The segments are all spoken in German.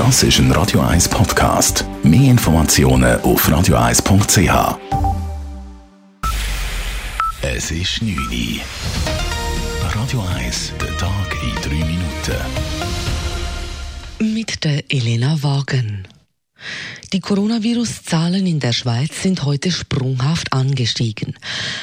Das ist ein Radio 1 Podcast. Mehr Informationen auf radio1.ch. Es ist 9 Uhr. Radio 1, der Tag in 3 Minuten. Mit der Elena Wagen. Die Coronavirus-Zahlen in der Schweiz sind heute sprunghaft angestiegen.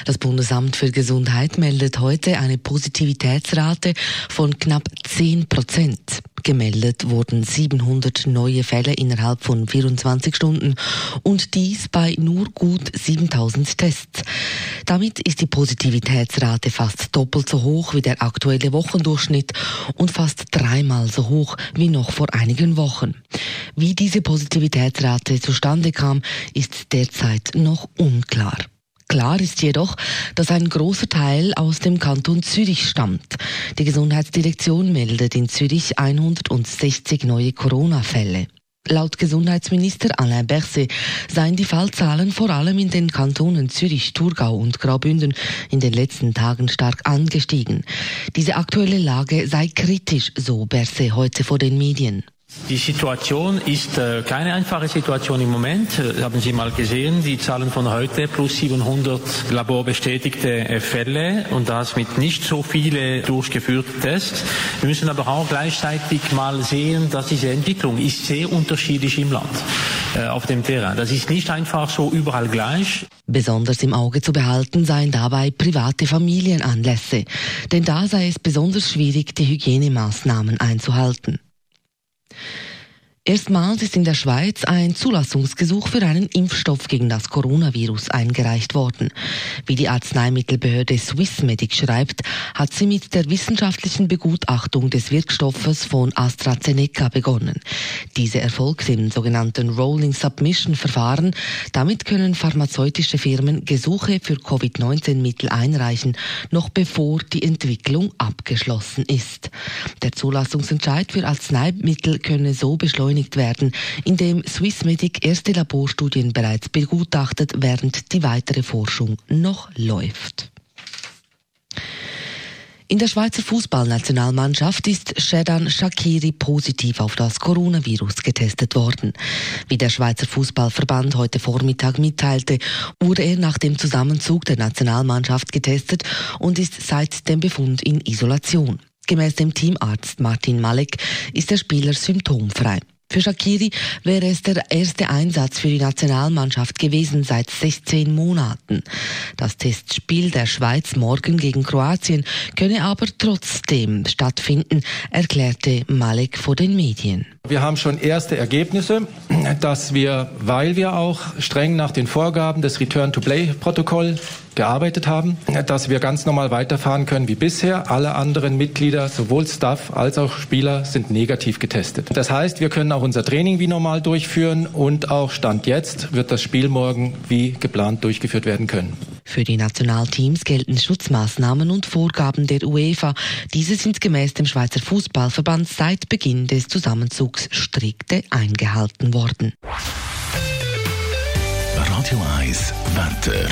Das Bundesamt für Gesundheit meldet heute eine Positivitätsrate von knapp 10%. Gemeldet wurden 700 neue Fälle innerhalb von 24 Stunden und dies bei nur gut 7000 Tests. Damit ist die Positivitätsrate fast doppelt so hoch wie der aktuelle Wochendurchschnitt und fast dreimal so hoch wie noch vor einigen Wochen. Wie diese Positivitätsrate zustande kam, ist derzeit noch unklar. Klar ist jedoch, dass ein großer Teil aus dem Kanton Zürich stammt. Die Gesundheitsdirektion meldet in Zürich 160 neue Corona-Fälle. Laut Gesundheitsminister Alain Berset seien die Fallzahlen vor allem in den Kantonen Zürich, Thurgau und Graubünden in den letzten Tagen stark angestiegen. Diese aktuelle Lage sei kritisch, so Berset heute vor den Medien. Die Situation ist keine einfache Situation im Moment. Haben Sie mal gesehen, die Zahlen von heute plus 700 laborbestätigte Fälle und das mit nicht so viele durchgeführten Tests. Wir müssen aber auch gleichzeitig mal sehen, dass diese Entwicklung ist sehr unterschiedlich im Land, auf dem Terrain. Das ist nicht einfach so überall gleich. Besonders im Auge zu behalten seien dabei private Familienanlässe, denn da sei es besonders schwierig, die Hygienemaßnahmen einzuhalten. Erstmals ist in der Schweiz ein Zulassungsgesuch für einen Impfstoff gegen das Coronavirus eingereicht worden. Wie die Arzneimittelbehörde Swissmedic schreibt, hat sie mit der wissenschaftlichen Begutachtung des Wirkstoffes von AstraZeneca begonnen. Diese erfolgt im sogenannten Rolling Submission Verfahren. Damit können pharmazeutische Firmen Gesuche für Covid-19-Mittel einreichen, noch bevor die Entwicklung abgeschlossen ist. Der Zulassungsentscheid für Arzneimittel könne so beschleunigt werden, indem Swissmedic erste Laborstudien bereits begutachtet, während die weitere Forschung noch läuft. In der Schweizer Fußballnationalmannschaft ist Xherdan Shaqiri positiv auf das Coronavirus getestet worden. Wie der Schweizer Fußballverband heute Vormittag mitteilte, wurde er nach dem Zusammenzug der Nationalmannschaft getestet und ist seit dem Befund in Isolation. Gemäß dem Teamarzt Martin Malek ist der Spieler symptomfrei. Für Shaqiri wäre es der erste Einsatz für die Nationalmannschaft gewesen seit 16 Monaten. Das Testspiel der Schweiz morgen gegen Kroatien könne aber trotzdem stattfinden, erklärte Malek vor den Medien. Wir haben schon erste Ergebnisse, dass wir, weil wir auch streng nach den Vorgaben des Return-to-Play-Protokoll gearbeitet haben, dass wir ganz normal weiterfahren können wie bisher. Alle anderen Mitglieder, sowohl Staff als auch Spieler, sind negativ getestet. Das heißt, wir können auch unser Training wie normal durchführen und auch Stand jetzt wird das Spiel morgen wie geplant durchgeführt werden können. Für die Nationalteams gelten Schutzmaßnahmen und Vorgaben der UEFA. Diese sind gemäß dem Schweizer Fußballverband seit Beginn des Zusammenzugs strikte eingehalten worden. Radio 1 Wetter.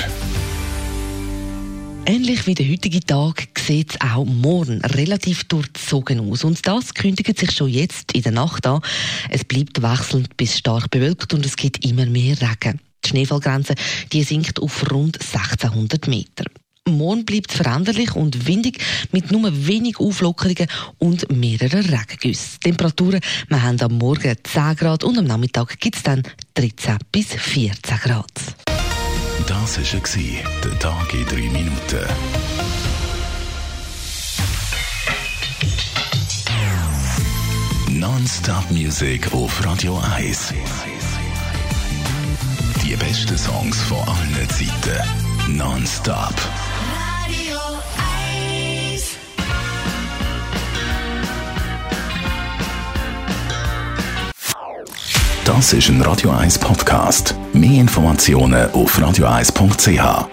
Ähnlich wie der heutige Tag sieht es auch morgen relativ durchzogen aus. Und das kündigt sich schon jetzt in der Nacht an. Es bleibt wechselnd bis stark bewölkt und es gibt immer mehr Regen. Die Schneefallgrenze die sinkt auf rund 1600 Meter. Morgen bleibt es veränderlich und windig mit nur wenig Auflockerungen und mehreren Regengüssen. Temperaturen wir haben am Morgen 10 Grad und am Nachmittag gibt es dann 13 bis 14 Grad. Das war der Tag in 3 Minuten. Non-Stop Music auf Radio 1. Die besten Songs von allen Zeiten. Non-Stop. Radio 1. Das ist ein Radio 1 Podcast. Mehr Informationen auf radio1.ch.